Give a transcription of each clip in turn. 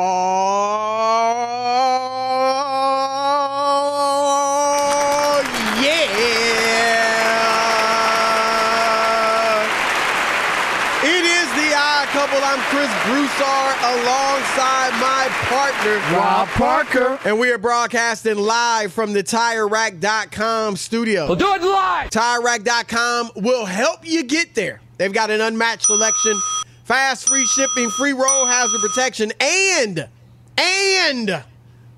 Oh, yeah. It is the Odd Couple. I'm Chris Broussard alongside my partner, Rob Parker. And we are broadcasting live from the TireRack.com studio. We'll do it live. TireRack.com will help you get there. They've got an unmatched selection. Fast, free shipping, free road hazard protection, and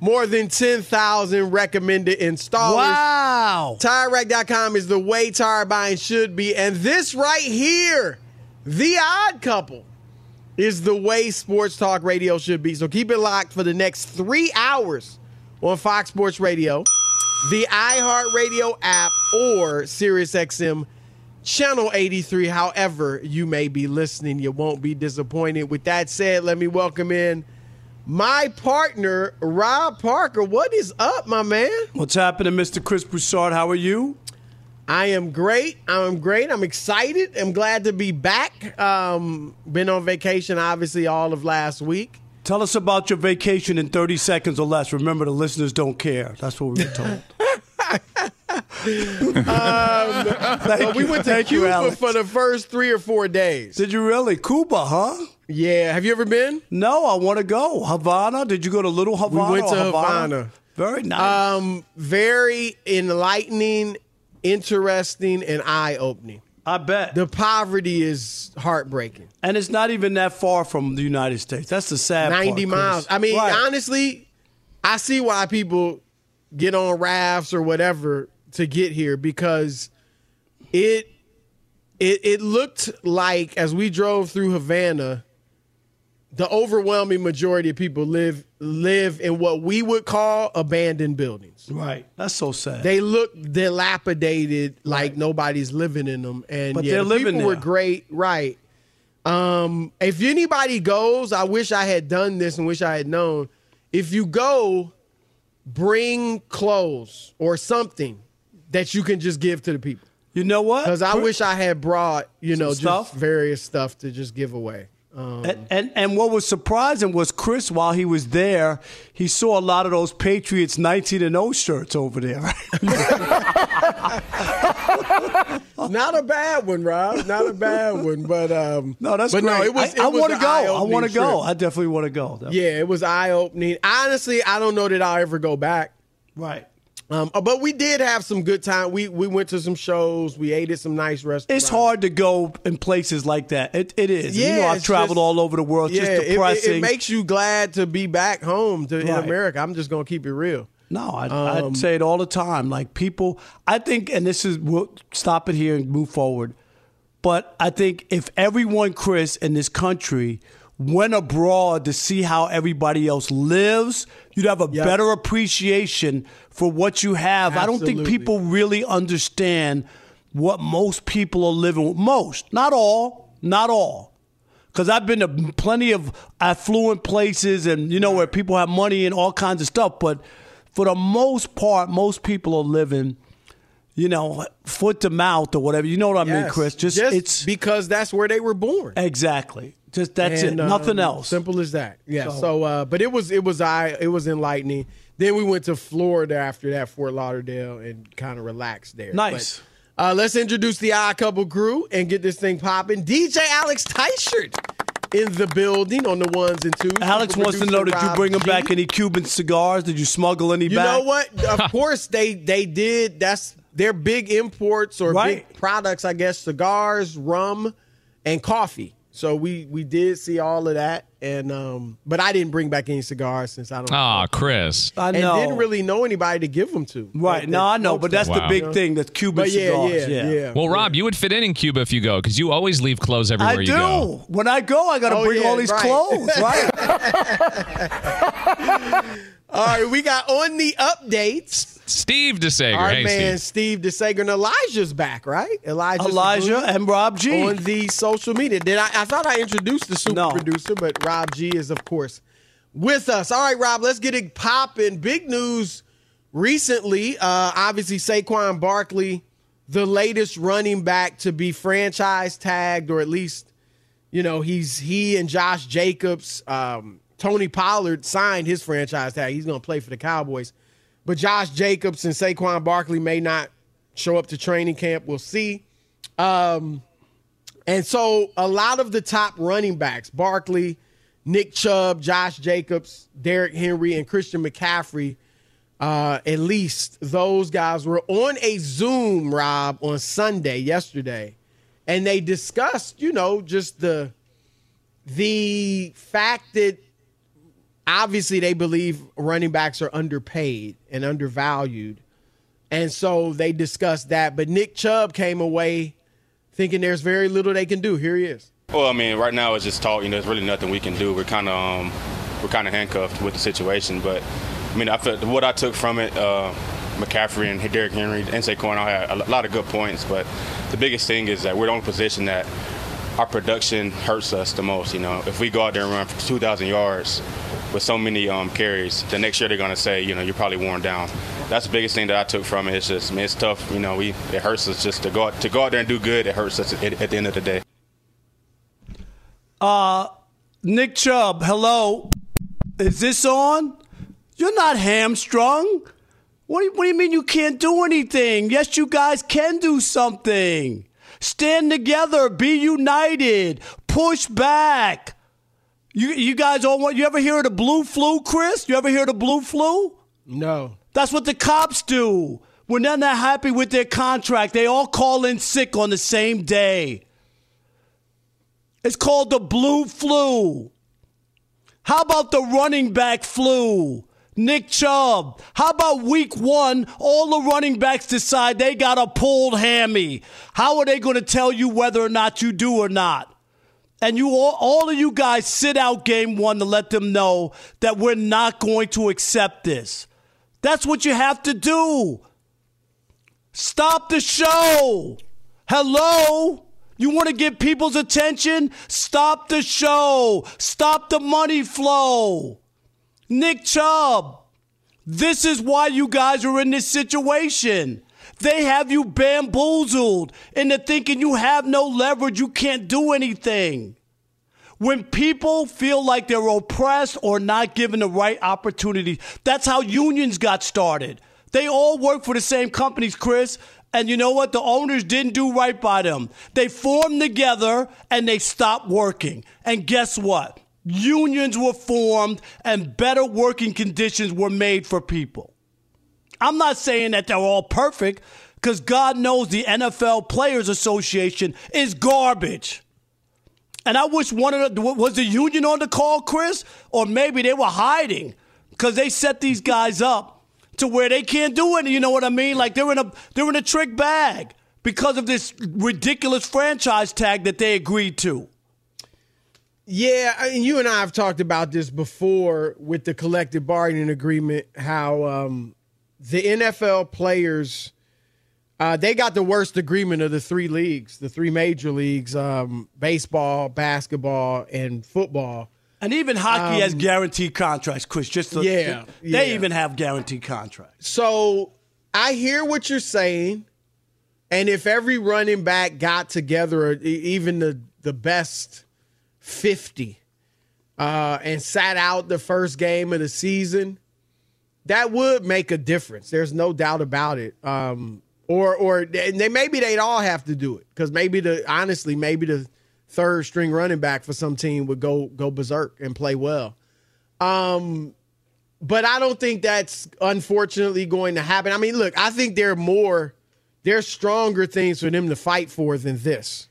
more than 10,000 recommended installers. Wow. TireRack.com is the way tire buying should be. And this right here, the Odd Couple, is the way sports talk radio should be. So keep it locked for the next 3 hours on Fox Sports Radio, the iHeartRadio app, or SiriusXM Channel 83, however you may be listening. You won't be disappointed. With that said, let me welcome in my partner, Rob Parker. What is up, my man? What's happening, Mr. Chris Broussard? How are you? I am great. I'm excited. I'm glad to be back. Been on vacation, obviously, all of last week. Tell us about your vacation in 30 seconds or less. Remember, the listeners don't care. That's what we were told. We went to Cuba for the first 3 or 4 days. Did you really? Cuba, huh? Yeah. Have you ever been? No, I want to go. Havana. Did you go to Little Havana? We went to Havana. Very nice. Very enlightening, interesting, and eye-opening. I bet. The poverty is heartbreaking. And it's not even that far from the United States. That's the sad part. 90 miles. I mean, Honestly, I see why people get on rafts or whatever to get here, because it looked like, as we drove through Havana, the overwhelming majority of people live in what we would call abandoned buildings. Right. That's so sad. They look dilapidated, like nobody's living in them. And but yeah, the people were great. Right. If anybody goes, I wish I had done this and wish I had known. If you go, bring clothes or something that you can just give to the people. You know what? Because I wish I had brought, you know, just stuff, various stuff to just give away. And what was surprising was Chris, while he was there, he saw a lot of those Patriots 19-0 shirts over there. Not a bad one, Rob. Not a bad one. But no, that's but great. No, it I want to go. I want to go. I definitely want to go. Definitely. Yeah, it was eye-opening. Honestly, I don't know that I'll ever go back. Right. But we did have some good time. We went to some shows. We ate at some nice restaurants. It's hard to go in places like that. It is. Yeah, you know, I've traveled all over the world. Yeah, just depressing. It makes you glad to be back home to in America. I'm just going to keep it real. No, I'd say it all the time. Like people, I think, and this is, we'll stop it here and move forward. But I think if everyone, Chris, in this country went abroad to see how everybody else lives, you'd have a better appreciation for what you have. Absolutely. I don't think people really understand what most people are living with. Most, not all. Because I've been to plenty of affluent places and, you know, where people have money and all kinds of stuff. But for the most part, most people are living, you know, foot to mouth or whatever. You know what I mean, Chris? Just it's because that's where they were born. Exactly. Just that's it. Nothing else. Simple as that. Yeah. So, but it was enlightening. Then we went to Florida after that, Fort Lauderdale, and kind of relaxed there. Nice. But, let's introduce the Odd Couple crew and get this thing popping. DJ Alex Teichert in the building on the ones and twos. Alex wants to know, did you bring him back any Cuban cigars? Did you smuggle any back? You know what? Of course they did. That's their big imports or big products, I guess. Cigars, rum, and coffee. So we did see all of that, and but I didn't bring back any cigars since I don't know. Ah, Chris. I know. And didn't really know anybody to give them to. Right. No, I know, but that's the big thing, that's Cuban cigars. Yeah. Well, Rob, you would fit in Cuba if you go, because you always leave clothes everywhere you go. I do. When I go, I got to bring all these clothes, right? All right, we got on the updates. Steve DeSager. Our man Steve DeSager. And Elijah's back, right? Elijah and Rob G. On the social media. I thought I introduced the super producer, but Rob G is, of course, with us. All right, Rob, let's get it popping. Big news recently. Obviously, Saquon Barkley, the latest running back to be franchise tagged, or at least, you know, he and Josh Jacobs. Tony Pollard signed his franchise tag. He's going to play for the Cowboys. But Josh Jacobs and Saquon Barkley may not show up to training camp. We'll see. And so a lot of the top running backs, Barkley, Nick Chubb, Josh Jacobs, Derrick Henry, and Christian McCaffrey, at least those guys were on a Zoom, Rob, on Sunday, yesterday. And they discussed, you know, just the fact that obviously, they believe running backs are underpaid and undervalued, and so they discussed that. But Nick Chubb came away thinking there's very little they can do. Here he is. Well, I mean, right now it's just talk. You know, there's really nothing we can do. We're kind of handcuffed with the situation. But I mean, I feel what I took from it, McCaffrey and Derrick Henry and Saquon all had a lot of good points. But the biggest thing is that we're the only position that our production hurts us the most. You know, if we go out there and run for 2,000 yards. With so many carries, the next year they're going to say, you know, you're probably worn down. That's the biggest thing that I took from it. It's just, man, it's tough. You know, it hurts us just to go out there and do good. It hurts us at the end of the day. Nick Chubb, hello. Is this on? You're not hamstrung. What do you mean you can't do anything? Yes, you guys can do something. Stand together. Be united. Push back. You guys all want, you ever hear of the blue flu, Chris? You ever hear of the blue flu? No. That's what the cops do. When they're not happy with their contract, they all call in sick on the same day. It's called the blue flu. How about the running back flu? Nick Chubb. How about week 1, all the running backs decide they got a pulled hammy? How are they going to tell you whether or not you do or not? And you all of you guys sit out game 1 to let them know that we're not going to accept this. That's what you have to do. Stop the show. Hello. You want to get people's attention? Stop the show. Stop the money flow. Nick Chubb, this is why you guys are in this situation. They have you bamboozled into thinking you have no leverage, you can't do anything. When people feel like they're oppressed or not given the right opportunity, that's how unions got started. They all work for the same companies, Chris. And you know what? The owners didn't do right by them. They formed together and they stopped working. And guess what? Unions were formed and better working conditions were made for people. I'm not saying that they're all perfect, because God knows the NFL Players Association is garbage. And I wish one of the, was the union on the call, Chris? Or maybe they were hiding because they set these guys up to where they can't do it. You know what I mean? Like they're in a trick bag because of this ridiculous franchise tag that they agreed to. Yeah, I mean, you and I have talked about this before with the collective bargaining agreement, how the NFL players, they got the worst agreement of the three leagues, the three major leagues, baseball, basketball, and football. And even hockey has guaranteed contracts, Chris. They even have guaranteed contracts. So I hear what you're saying, and if every running back got together, even the best 50, and sat out the first game of the season, that would make a difference. There's no doubt about it. Maybe they'd all have to do it, because maybe the third string running back for some team would go berserk and play well. But I don't think that's unfortunately going to happen. I mean, look, I think there's stronger things for them to fight for than this.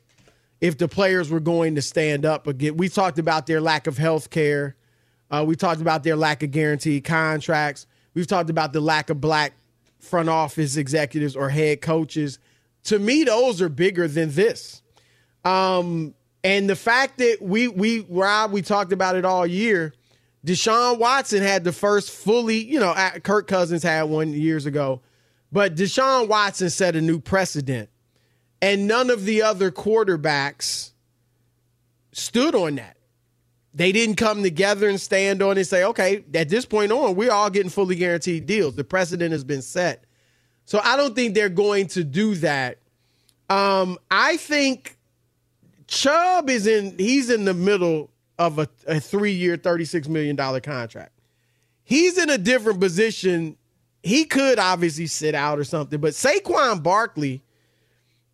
If the players were going to stand up again, we talked about their lack of health care. We talked about their lack of guaranteed contracts. We've talked about the lack of black front office executives or head coaches. To me, those are bigger than this. And the fact that we talked about it all year. Deshaun Watson had the first fully, Kirk Cousins had one years ago, but Deshaun Watson set a new precedent, and none of the other quarterbacks stood on that. They didn't come together and stand on it and say, okay, at this point on, we're all getting fully guaranteed deals. The precedent has been set. So I don't think they're going to do that. I think Chubb he's in the middle of a 3-year, $36 million contract. He's in a different position. He could obviously sit out or something, but Saquon Barkley,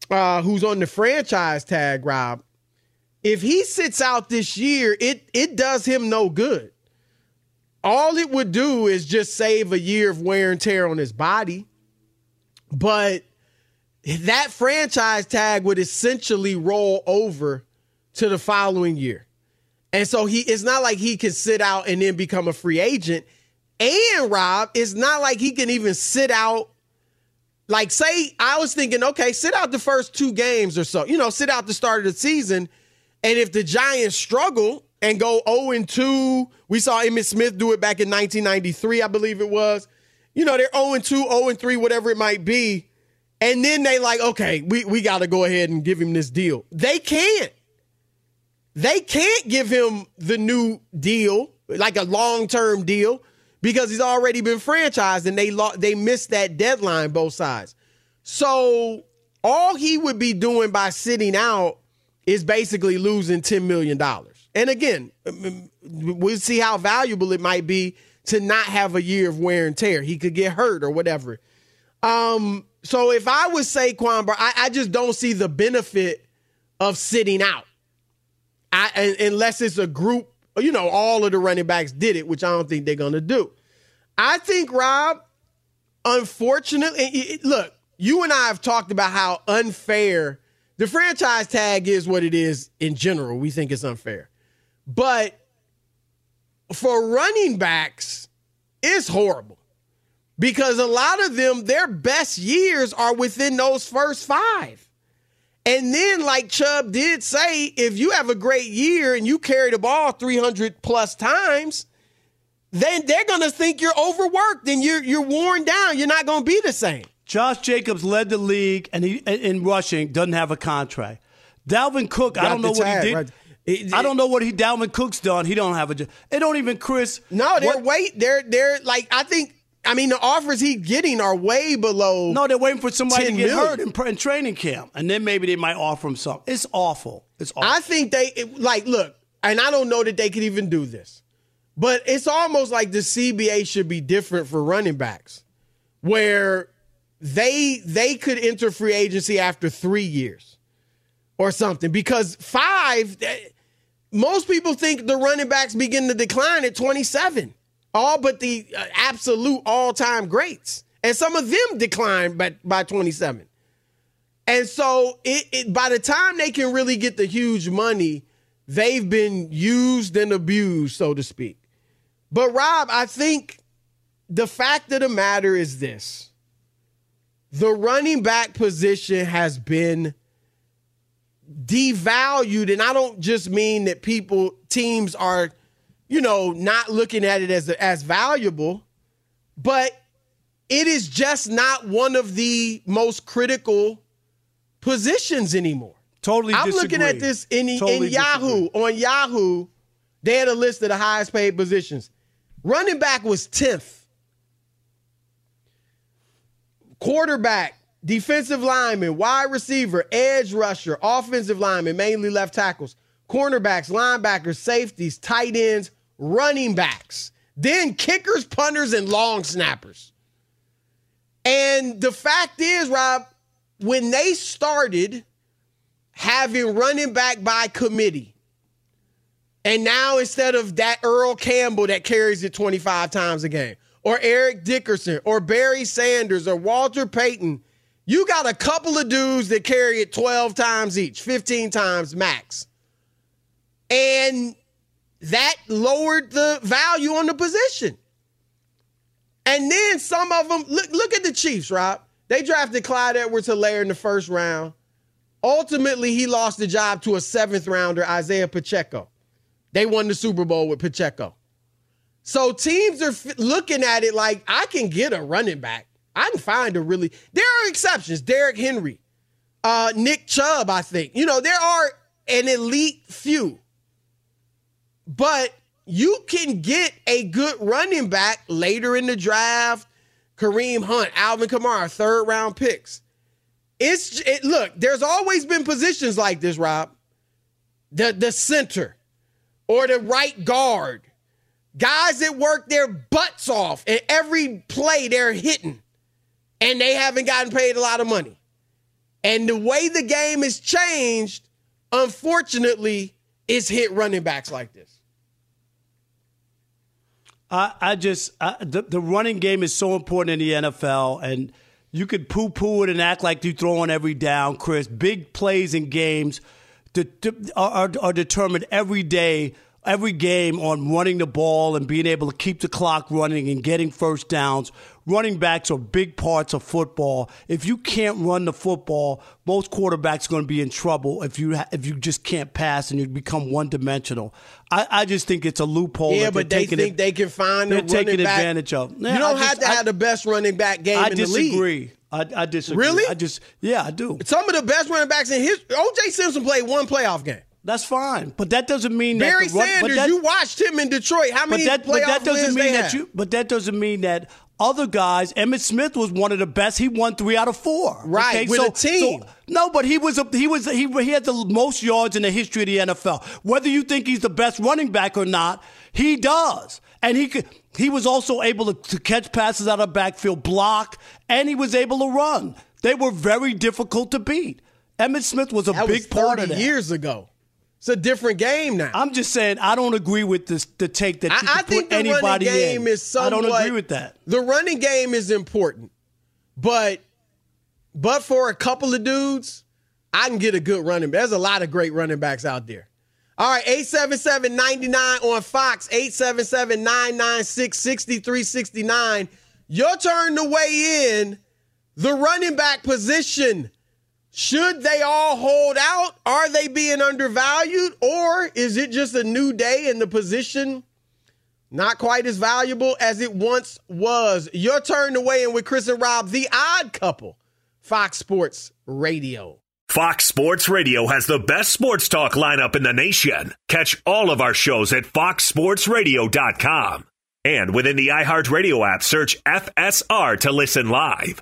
who's on the franchise tag, Rob, if he sits out this year, it does him no good. All it would do is just save a year of wear and tear on his body. But that franchise tag would essentially roll over to the following year. And so it's not like he can sit out and then become a free agent. And, Rob, it's not like he can even sit out. Like, say, I was thinking, okay, sit out the first 2 games or so. Sit out the start of the season. And if the Giants struggle and go 0-2, we saw Emmitt Smith do it back in 1993, I believe it was. They're 0-2, 0-3, whatever it might be. And then they like, okay, we got to go ahead and give him this deal. They can't. They can't give him the new deal, like a long-term deal, because he's already been franchised and they missed that deadline, both sides. So all he would be doing by sitting out is basically losing $10 million. And again, we'll see how valuable it might be to not have a year of wear and tear. He could get hurt or whatever. So if I was Saquon, I just don't see the benefit of sitting out. Unless it's a group, all of the running backs did it, which I don't think they're going to do. I think, Rob, unfortunately, look, you and I have talked about how unfair the franchise tag is what it is in general. We think it's unfair. But for running backs, it's horrible, because a lot of them, their best years are within those first 5. And then, like Chubb did say, if you have a great year and you carry the ball 300-plus times, then they're going to think you're overworked and you're worn down. You're not going to be the same. Josh Jacobs led the league in rushing, doesn't have a contract. Dalvin Cook, I don't know what he did. Right. I don't know what Dalvin Cook's done. He don't have a job. They don't even Chris. No, they're They're like, I think, I mean, the offers he's getting are way below. No, they're waiting for somebody to get hurt in training camp. And then maybe they might offer him something. It's awful. It's awful. I think look, and I don't know that they could even do this, but it's almost like the CBA should be different for running backs, where they could enter free agency after 3 years or something, because most people think the running backs begin to decline at 27, all but the absolute all-time greats. And some of them decline by 27. And so by the time they can really get the huge money, they've been used and abused, so to speak. But, Rob, I think the fact of the matter is this. The running back position has been devalued, and I don't just mean that teams are, not looking at it as valuable, but it is just not one of the most critical positions anymore. Totally, I'm disagree. Looking at this in Yahoo. On Yahoo, they had a list of the highest paid positions. Running back was 10th. Quarterback, defensive lineman, wide receiver, edge rusher, offensive lineman, mainly left tackles, cornerbacks, linebackers, safeties, tight ends, running backs, then kickers, punters, and long snappers. And the fact is, Rob, when they started having running back by committee, and now instead of that Earl Campbell that carries it 25 times a game, or Eric Dickerson, or Barry Sanders, or Walter Payton, you got a couple of dudes that carry it 12 times each, 15 times max. And that lowered the value on the position. And then some of them, look at the Chiefs, Rob. They drafted Clyde Edwards-Helaire in the first round. Ultimately, he lost the job to a seventh-rounder, Isaiah Pacheco. They won the Super Bowl with Pacheco. So teams are looking at it like, I can get a running back. I can find there are exceptions. Derrick Henry, Nick Chubb, I think. There are an elite few. But you can get a good running back later in the draft. Kareem Hunt, Alvin Kamara, third-round picks. Look, there's always been positions like this, Rob. The center or the right guard. Guys that work their butts off, and every play they're hitting, and they haven't gotten paid a lot of money. And the way the game has changed, unfortunately, it's hit running backs like this. The running game is so important in the NFL, and you could poo-poo it and act like you throw on every down, Chris. Big plays in games are determined every day, every game on running the ball and being able to keep the clock running and getting first downs. Running backs are big parts of football. If you can't run the football, most quarterbacks are going to be in trouble if you just can't pass and you become one-dimensional. I just think it's a loophole. Yeah, but they think they can find a running back. They're taking advantage of. Man, you don't have to have the best running back game in the league. I disagree. Really? I do. Some of the best running backs in history. O.J. Simpson played one playoff game. That's fine, but that doesn't mean that Barry Sanders. You watched him in Detroit. How many playoff wins they had? But that doesn't mean that other guys. Emmitt Smith was one of the best. He won 3 out of 4. Right, okay? With a team. So, no, but he had the most yards in the history of the NFL. Whether you think he's the best running back or not, he does, and he was also able to catch passes out of backfield, block, and he was able to run. They were very difficult to beat. Emmitt Smith was a big part of that. 30 years ago. It's a different game now. I'm just saying I don't agree with the take that you can put anybody in. I don't agree with that. The running game is important, but for a couple of dudes, I can get a good running back. There's a lot of great running backs out there. All right, 877-99 on Fox, 877-996-6369. Your turn to weigh in the running back position. Should they all hold out? Are they being undervalued? Or is it just a new day in the position not quite as valuable as it once was? Your turn to weigh in with Chris and Rob, the Odd Couple, Fox Sports Radio. Fox Sports Radio has the best sports talk lineup in the nation. Catch all of our shows at foxsportsradio.com. And within the iHeartRadio app, search FSR to listen live.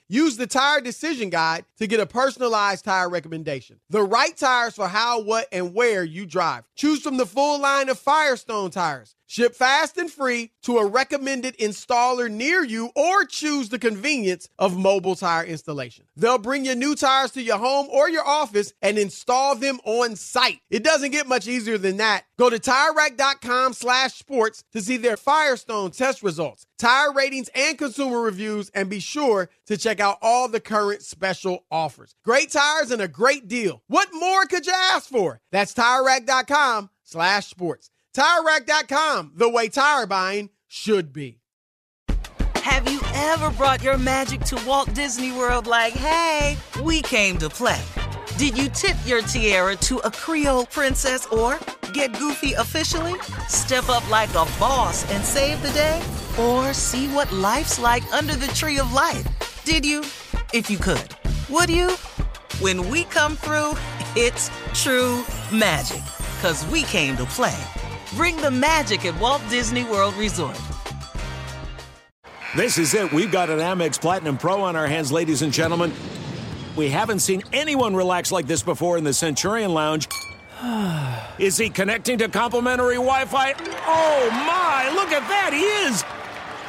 Use the Tire Decision Guide to get a personalized tire recommendation. The right tires for how, what, and where you drive. Choose from the full line of Firestone tires. Ship fast and free to a recommended installer near you, or choose the convenience of mobile tire installation. They'll bring your new tires to your home or your office and install them on site. It doesn't get much easier than that. Go to TireRack.com/sports to see their Firestone test results, tire ratings, and consumer reviews, and be sure to check out all the current special offers. Great tires and a great deal. What more could you ask for? That's TireRack.com/sports. TireRack.com, the way tire buying should be. Have you ever brought your magic to Walt Disney World like, hey, we came to play? Did you tip your tiara to a Creole princess or get goofy officially? Step up like a boss and save the day? Or see what life's like under the tree of life? Did you? If you could. Would you? When we come through, it's true magic. 'Cause we came to play. Bring the magic at Walt Disney World Resort. This is it. We've got an Amex Platinum Pro on our hands, ladies and gentlemen. We haven't seen anyone relax like this before in the Centurion Lounge. Is he connecting to complimentary Wi-Fi? Oh, my. Look at that. He is.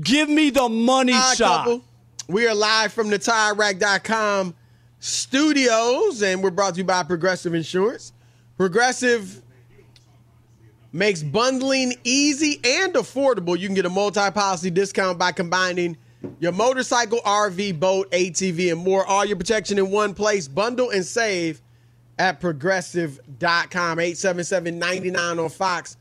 Give me the money shot. Couple. We are live from the TireRack.com studios, and we're brought to you by Progressive Insurance. Progressive makes bundling easy and affordable. You can get a multi-policy discount by combining your motorcycle, RV, boat, ATV, and more. All your protection in one place. Bundle and save at Progressive.com. 877-99 on Fox.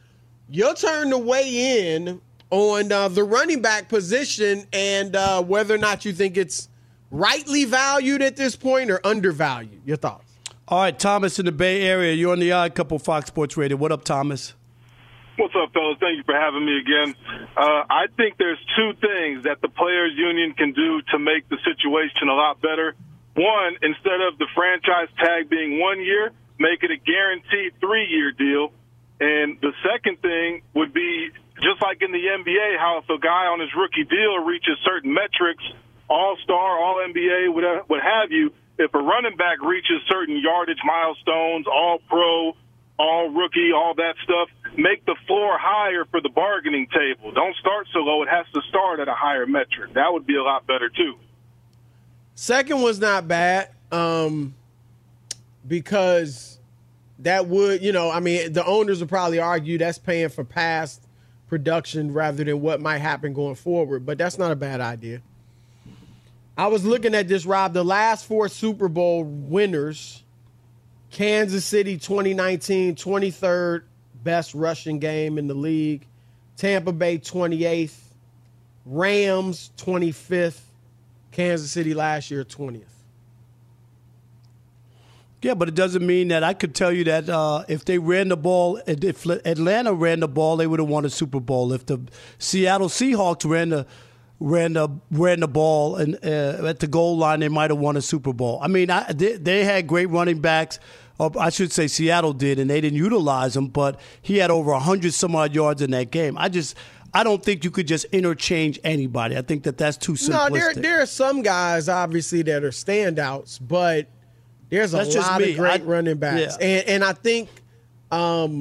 Your turn to weigh in on the running back position and whether or not you think it's rightly valued at this point or undervalued. Your thoughts? All right, Thomas in the Bay Area. You're on the Odd Couple Fox Sports Radio. What up, Thomas? What's up, fellas? Thank you for having me again. I think there's two things that the players' union can do to make the situation a lot better. One, instead of the franchise tag being 1 year, make it a guaranteed 3-year deal. And the second thing would be, just like in the NBA, how if a guy on his rookie deal reaches certain metrics, all-star, all-NBA, what have you, if a running back reaches certain yardage milestones, all-pro, all-rookie, all that stuff, make the floor higher for the bargaining table. Don't start so low. It has to start at a higher metric. That would be a lot better, too. Second was not bad because that would, you know, I mean, the owners would probably argue that's paying for past production rather than what might happen going forward. But that's not a bad idea. I was looking at this, Rob. The last four Super Bowl winners, Kansas City 2019, 23rd best rushing game in the league. Tampa Bay 28th. Rams 25th. Kansas City last year 20th. Yeah, but it doesn't mean that I could tell you that if they ran the ball, if Atlanta ran the ball, they would have won a Super Bowl. If the Seattle Seahawks ran the ball and at the goal line, they might have won a Super Bowl. I mean, they had great running backs. I should say Seattle did, and they didn't utilize him, but he had over 100 some odd yards in that game. I don't think you could just interchange anybody. I think that's too simplistic. No, there are some guys, obviously, that are standouts, but there's a lot of great running backs. Yeah. And I think let's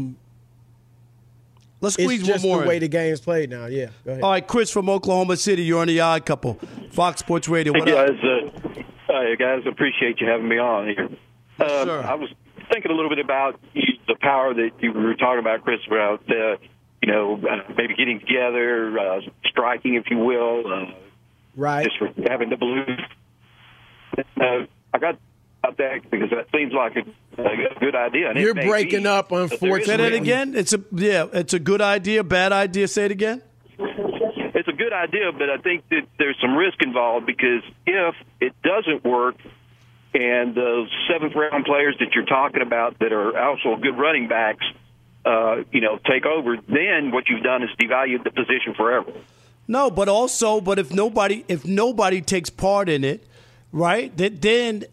squeeze one more. It's just the way the game's played now. Yeah, go ahead. All right, Chris from Oklahoma City, you're on the Odd Couple. Fox Sports Radio. What up? Hey, guys, appreciate you having me on here. Sure. I was thinking a little bit about the power that you were talking about, Chris, about maybe getting together, striking, if you will, right? Just for having the blues. I got about that because that seems like a good idea. You're breaking up, unfortunately. Say that again. It's a good idea, bad idea. Say it again. It's a good idea, but I think that there's some risk involved because if it doesn't work, and those seventh-round players that you're talking about that are also good running backs, take over, then what you've done is devalued the position forever. No, but also, if nobody takes part in it, right? Then,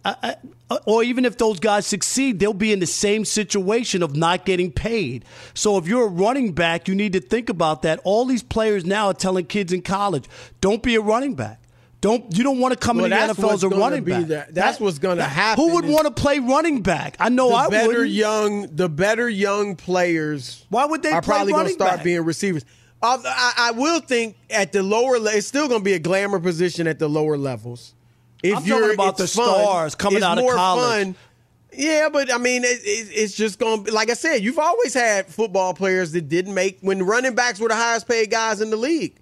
or even if those guys succeed, they'll be in the same situation of not getting paid. So if you're a running back, you need to think about that. All these players now are telling kids in college, don't be a running back. You don't want to come in the NFL as a running back. That's what's going to happen. Who would want to play running back? I know I would. The better young players Why would they are probably going to start being receivers. I will think at the lower level, it's still going to be a glamour position at the lower levels. I'm talking about the stars coming out of college. Fun. Yeah, but, I mean, it's just going to be, like I said, you've always had football players that didn't make, when running backs were the highest paid guys in the league.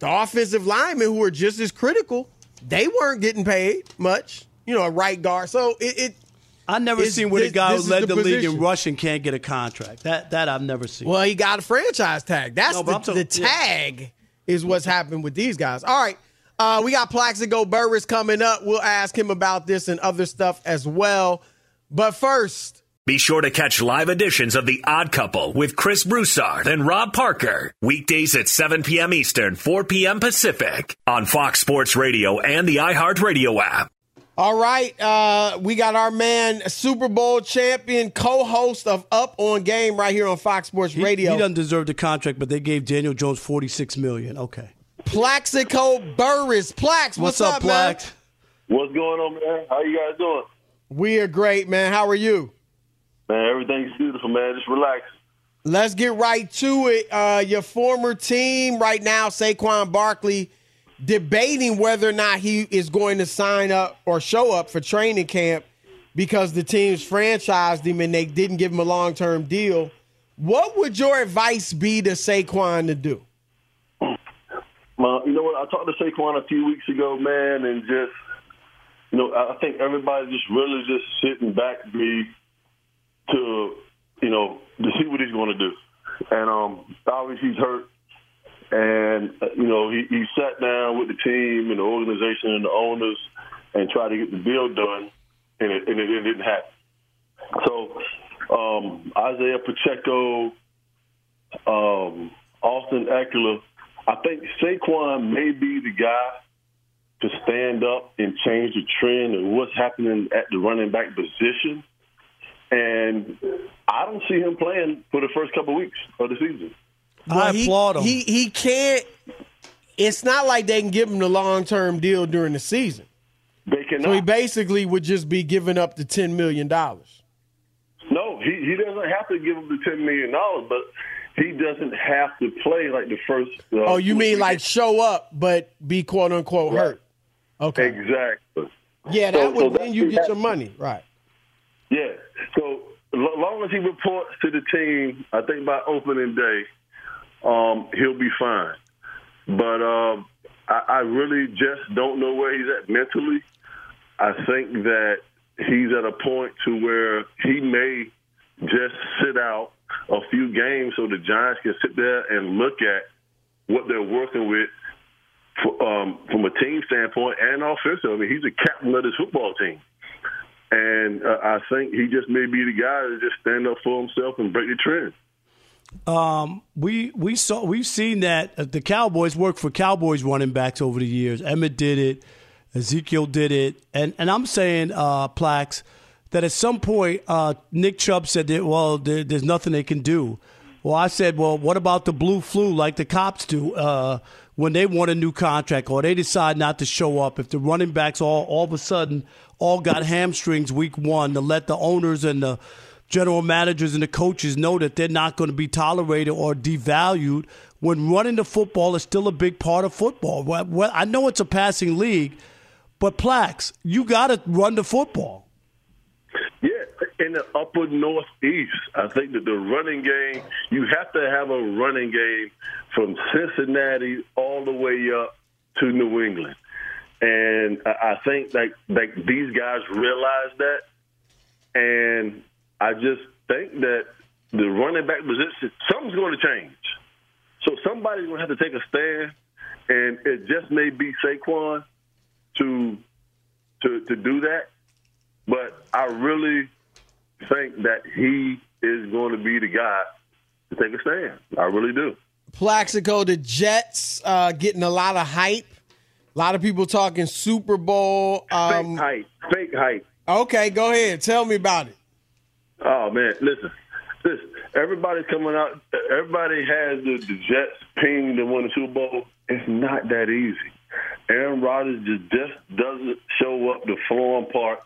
The offensive linemen who are just as critical, they weren't getting paid much. A right guard. So I never seen where the guy who led the league in rushing can't get a contract. That I've never seen. Well, he got a franchise tag. The tag is what's happened with these guys. All right, we got Plaxico Burress coming up. We'll ask him about this and other stuff as well. But first, be sure to catch live editions of The Odd Couple with Chris Broussard and Rob Parker. Weekdays at 7 p.m. Eastern, 4 p.m. Pacific on Fox Sports Radio and the iHeartRadio app. All right, we got our man, Super Bowl champion, co-host of Up on Game right here on Fox Sports Radio. He doesn't deserve the contract, but they gave Daniel Jones $46 million. Okay. Plaxico Burress. Plax, what's up, Plax? Man? What's going on, man? How you guys doing? We are great, man. How are you? Man, everything's beautiful, man. Just relax. Let's get right to it. Your former team right now, Saquon Barkley, debating whether or not he is going to sign up or show up for training camp because the team's franchised him and they didn't give him a long-term deal. What would your advice be to Saquon to do? Well, you know what? I talked to Saquon a few weeks ago, man, and just, I think everybody's just really just sitting back to be to see what he's going to do. And obviously he's hurt. And, he sat down with the team and the organization and the owners and tried to get the deal done, and it didn't happen. So Isaiah Pacheco, Austin Eckler, I think Saquon may be the guy to stand up and change the trend of what's happening at the running back position. And I don't see him playing for the first couple of weeks of the season. Well, I applaud him. He can't. It's not like they can give him the long-term deal during the season. They cannot. So he basically would just be giving up the $10 million. No, he doesn't have to give him the $10 million, but he doesn't have to play like the first. You mean like show up but be quote-unquote hurt? Okay. Exactly. Yeah, that would then you get your money. Right. Yeah. So long as he reports to the team, I think by opening day, he'll be fine. But I really just don't know where he's at mentally. I think that he's at a point to where he may just sit out a few games so the Giants can sit there and look at what they're working with from a team standpoint and offensive. I mean, he's the captain of this football team. And I think he just may be the guy to just stand up for himself and break the trend. We've seen that the Cowboys work for Cowboys running backs over the years. Emmitt did it. Ezekiel did it. And I'm saying, Plax, that at some point Nick Chubb said, that, well, there's nothing they can do. Well, I said, well, what about the blue flu like the cops do when they want a new contract or they decide not to show up? If the running backs all of a sudden all got hamstrings week 1 to let the owners and the general managers and the coaches know that they're not going to be tolerated or devalued when running the football is still a big part of football. Well, I know it's a passing league, but Plax, you got to run the football. Yeah, in the upper northeast, I think that the running game, you have to have a running game from Cincinnati all the way up to New England. And I think like these guys realize that. And I just think that the running back position, something's going to change. So somebody's going to have to take a stand, and it just may be Saquon to do that. But I really think that he is going to be the guy to take a stand. I really do. Plaxico, the Jets getting a lot of hype. A lot of people talking Super Bowl. Fake hype. Okay, go ahead. Tell me about it. Oh, man, listen. Everybody's coming out. Everybody has the Jets ping to win the Super Bowl. It's not that easy. Aaron Rodgers just doesn't show up to Florham Park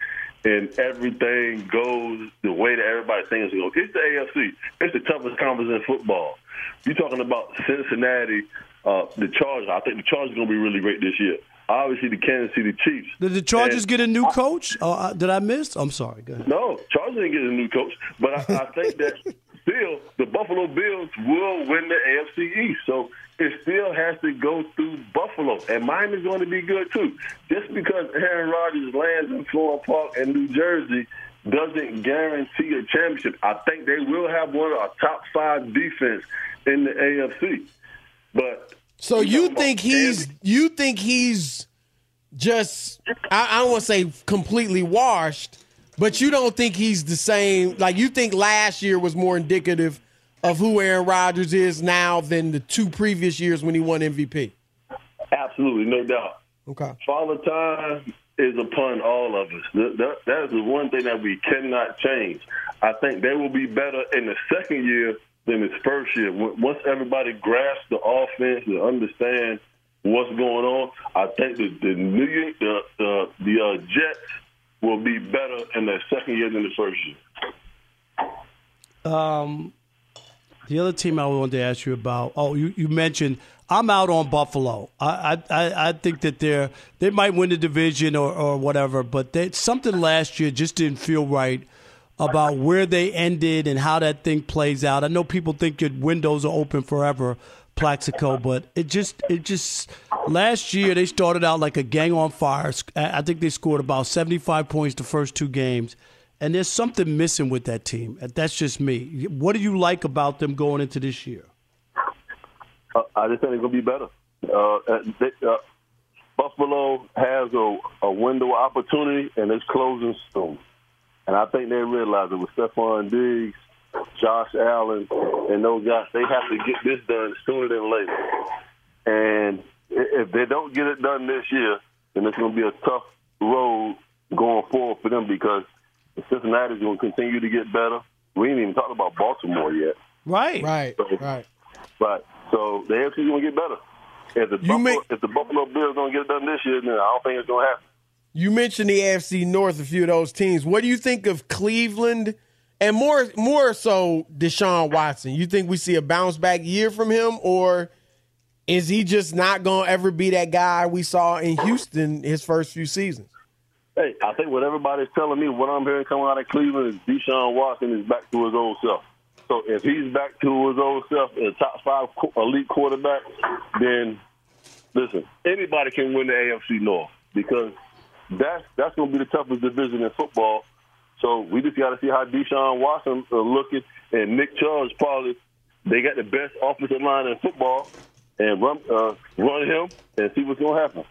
and everything goes the way that everybody thinks it goes. It's the AFC. It's the toughest conference in football. You're talking about Cincinnati, the Chargers. I think the Chargers are going to be really great this year. Obviously, the Kansas City Chiefs. Did the Chargers get a new coach? Did I miss? I'm sorry. Go ahead. No, Chargers didn't get a new coach. But I think that still the Buffalo Bills will win the AFC East. So it still has to go through Buffalo. And Miami's going to be good, too. Just because Aaron Rodgers lands in Florham Park and New Jersey doesn't guarantee a championship. I think they will have one of our top 5 defense in the AFC. But so you think he's just I don't want to say completely washed, but you don't think he's the same. Like you think last year was more indicative of who Aaron Rodgers is now than the 2 previous years when he won MVP. Absolutely, no doubt. Okay, Father Time is upon all of us. That is the one thing that we cannot change. I think they will be better in the second year than his first year. Once everybody grasps the offense and understands what's going on, I think the Jets will be better in their second year than the first year. The other team I wanted to ask you about. Oh, you mentioned I'm out on Buffalo. I think that they might win the division or whatever, but something last year just didn't feel right about where they ended and how that thing plays out. I know people think your windows are open forever, Plaxico, but it just last year they started out like a gang on fire. I think they scored about 75 points the first 2 games, and there's something missing with that team. That's just me. What do you like about them going into this year? I just think they're going to be better. Buffalo has a window of opportunity, and it's closing soon. And I think they realize it with Stephon Diggs, Josh Allen, and those guys, they have to get this done sooner than later. And if they don't get it done this year, then it's going to be a tough road going forward for them because Cincinnati's going to continue to get better. We ain't even talking about Baltimore yet. Right. So the AFC's going to get better. If the Buffalo Bills don't get it done this year, then I don't think it's going to happen. You mentioned the AFC North, a few of those teams. What do you think of Cleveland and more so Deshaun Watson? You think we see a bounce back year from him, or is he just not going to ever be that guy we saw in Houston his first few seasons? Hey, I think what everybody's telling me, what I'm hearing coming out of Cleveland, is Deshaun Watson is back to his old self. So if he's back to his old self, a top five elite quarterback, then listen, anybody can win the AFC North because that's going to be the toughest division in football. So we just got to see how Deshaun Watson is looking, and Nick Chubb is probably they got the best offensive line in football, and run him and see what's going to happen.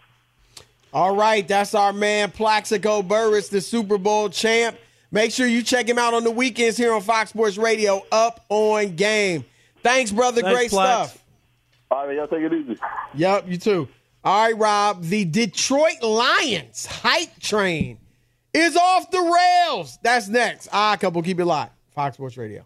All right, that's our man Plaxico Burress, the Super Bowl champ. Make sure you check him out on the weekends here on Fox Sports Radio, Up on Game. Thanks, brother. Thanks, great Plax. Stuff. All right, y'all take it easy. Yep, you too. All right, Rob, the Detroit Lions hype train is off the rails. That's next. Odd Couple, keep it live. Fox Sports Radio.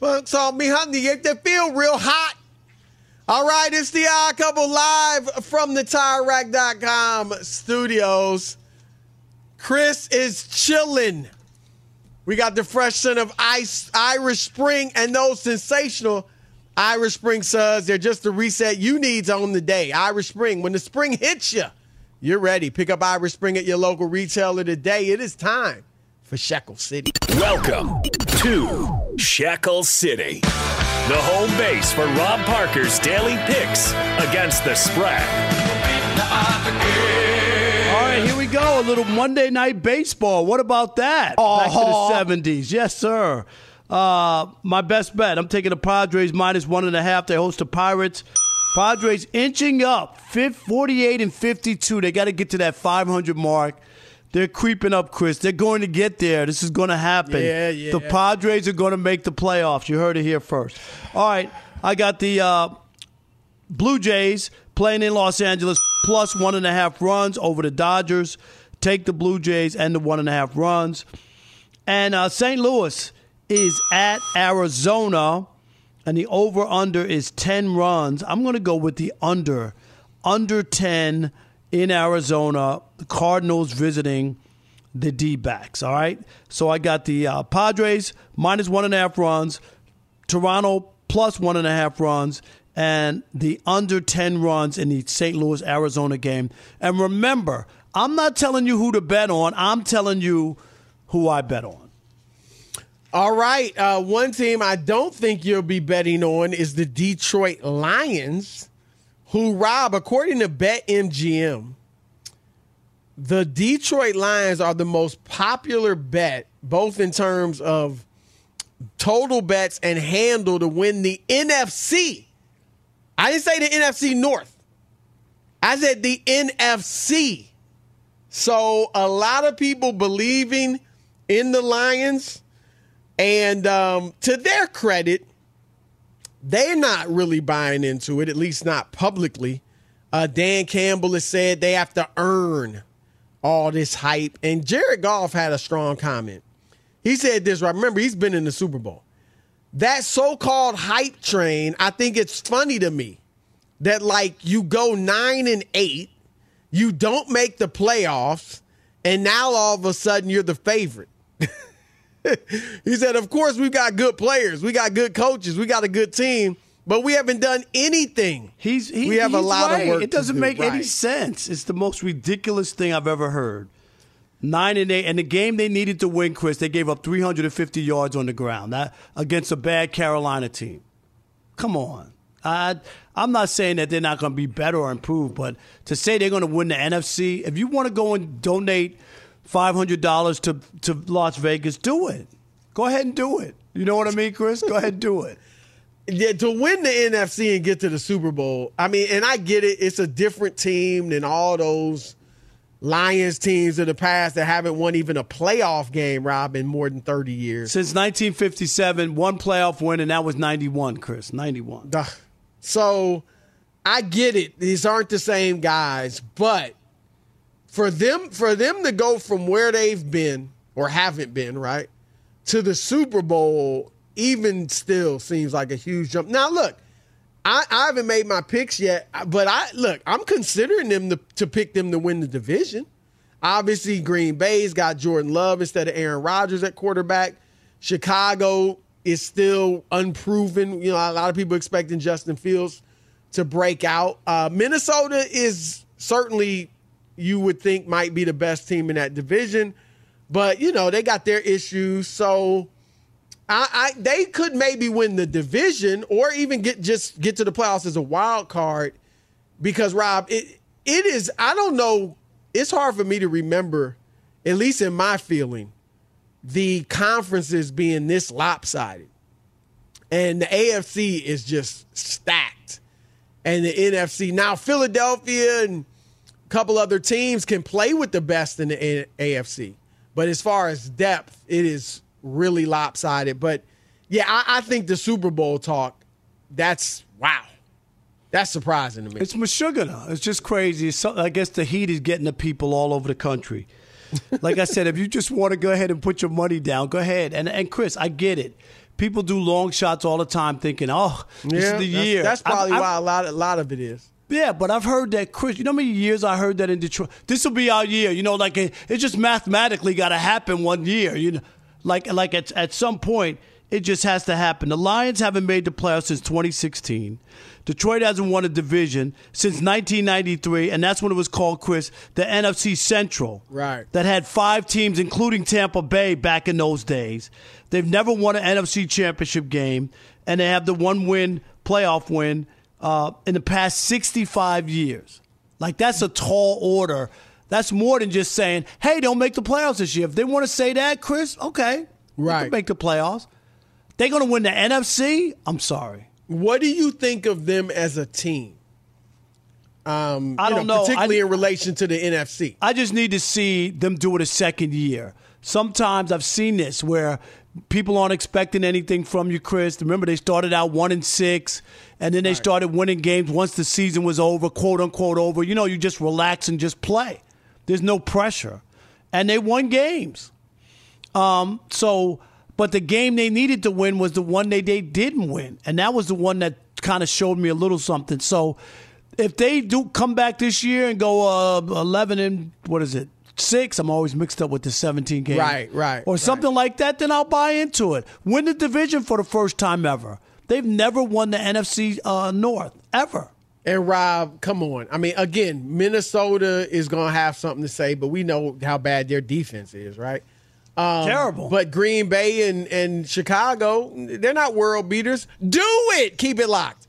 Punks on me, honey, if they feel real hot. All right, it's the Odd Couple live from the TireRack.com studios. Chris is chilling. We got the fresh scent of Irish Spring and those sensational Irish Spring suds. They're just the reset you need on the day. Irish Spring, when the spring hits you, you're ready. Pick up Irish Spring at your local retailer today. It is time for Shekel City. Welcome to Shekel City, the home base for Rob Parker's daily picks against the spread. All right, here we go. A little Monday Night Baseball. What about that? Back to the 70s. Yes, sir. My best bet. I'm taking the Padres -1.5. They host the Pirates. Padres inching up, 48 and 52. They got to get to that 500 mark. They're creeping up, Chris. They're going to get there. This is going to happen. Yeah. The Padres are going to make the playoffs. You heard it here first. All right, I got the Blue Jays playing in Los Angeles, plus 1.5 runs over the Dodgers. Take the Blue Jays and the 1.5 runs. And St. Louis is at Arizona, and the over-under is 10 runs. I'm going to go with the under. Under 10 in Arizona, the Cardinals visiting the D-backs, all right? So I got the Padres minus 1.5 runs, Toronto plus 1.5 runs, and the under 10 runs in the St. Louis-Arizona game. And remember, I'm not telling you who to bet on. I'm telling you who I bet on. All right. One team I don't think you'll be betting on is the Detroit Lions, who, Rob, according to BetMGM, the Detroit Lions are the most popular bet, both in terms of total bets and handle to win the NFC. I didn't say the NFC North. I said the NFC. So a lot of people believing in the Lions. And to their credit, they're not really buying into it, at least not publicly. Dan Campbell has said they have to earn all this hype. And Jared Goff had a strong comment. He said this, right? Remember, he's been in the Super Bowl. That so-called hype train, I think it's funny to me that, like, you go 9-8, you don't make the playoffs, and now all of a sudden you're the favorite. He said, of course, we've got good players. We got good coaches. We got a good team. But we haven't done anything. We have a lot of work to do. It doesn't make any sense. It's the most ridiculous thing I've ever heard. 9-8. And the game they needed to win, Chris, they gave up 350 yards on the ground against a bad Carolina team. Come on. I'm not saying that they're not going to be better or improve, but to say they're going to win the NFC, if you want to go and donate $500 to Las Vegas, do it. Go ahead and do it. You know what I mean, Chris? Go ahead and do it. Yeah, to win the NFC and get to the Super Bowl, I mean, and I get it. It's a different team than all those Lions teams of the past that haven't won even a playoff game, Rob, in more than 30 years. Since 1957, one playoff win, and that was 91, Chris, 91. So I get it. These aren't the same guys, but For them to go from where they've been or haven't been, right, to the Super Bowl, even still seems like a huge jump. Now, look, I haven't made my picks yet, but I'm considering them to pick them to win the division. Obviously, Green Bay's got Jordan Love instead of Aaron Rodgers at quarterback. Chicago is still unproven. You know, a lot of people expecting Justin Fields to break out. Minnesota is certainly, you would think, might be the best team in that division. But, you know, they got their issues. So they could maybe win the division or even get to the playoffs as a wild card because, Rob, it is – I don't know. It's hard for me to remember, at least in my feeling, the conferences being this lopsided. And the AFC is just stacked. And the NFC – now Philadelphia and – couple other teams can play with the best in the AFC. But as far as depth, it is really lopsided. But, yeah, I think the Super Bowl talk, that's – wow. That's surprising to me. It's Meshuggah. It's just crazy. I guess the heat is getting to people all over the country. Like I said, if you just want to go ahead and put your money down, go ahead. And Chris, I get it. People do long shots all the time thinking, this is the year. That's probably why a lot of it is. Yeah, but I've heard that, Chris, you know how many years I heard that in Detroit? This will be our year. You know, like it just mathematically got to happen one year. You know, like at some point, it just has to happen. The Lions haven't made the playoffs since 2016. Detroit hasn't won a division since 1993, and that's when it was called, Chris, the NFC Central. Right. That had 5 teams, including Tampa Bay, back in those days. They've never won an NFC championship game, and they have the playoff win, in the past 65 years. Like, that's a tall order. That's more than just saying, hey, don't make the playoffs this year. If they want to say that, Chris, okay. Right. They can make the playoffs. They're going to win the NFC? I'm sorry. What do you think of them as a team? I don't know. Particularly in relation to the NFC. I just need to see them do it a second year. Sometimes I've seen this where people aren't expecting anything from you, Chris. Remember, they started out 1-6, and then they started winning games once the season was over, quote-unquote over. You know, you just relax and just play. There's no pressure. And they won games. But the game they needed to win was the one they didn't win. And that was the one that kind of showed me a little something. So if they do come back this year and go 11-6, I'm always mixed up with the 17 game. Or something like that, then I'll buy into it. Win the division for the first time ever. They've never won the NFC North, ever. And, Rob, come on. I mean, again, Minnesota is going to have something to say, but we know how bad their defense is, right? Terrible. But Green Bay and Chicago, they're not world beaters. Do it. Keep it locked.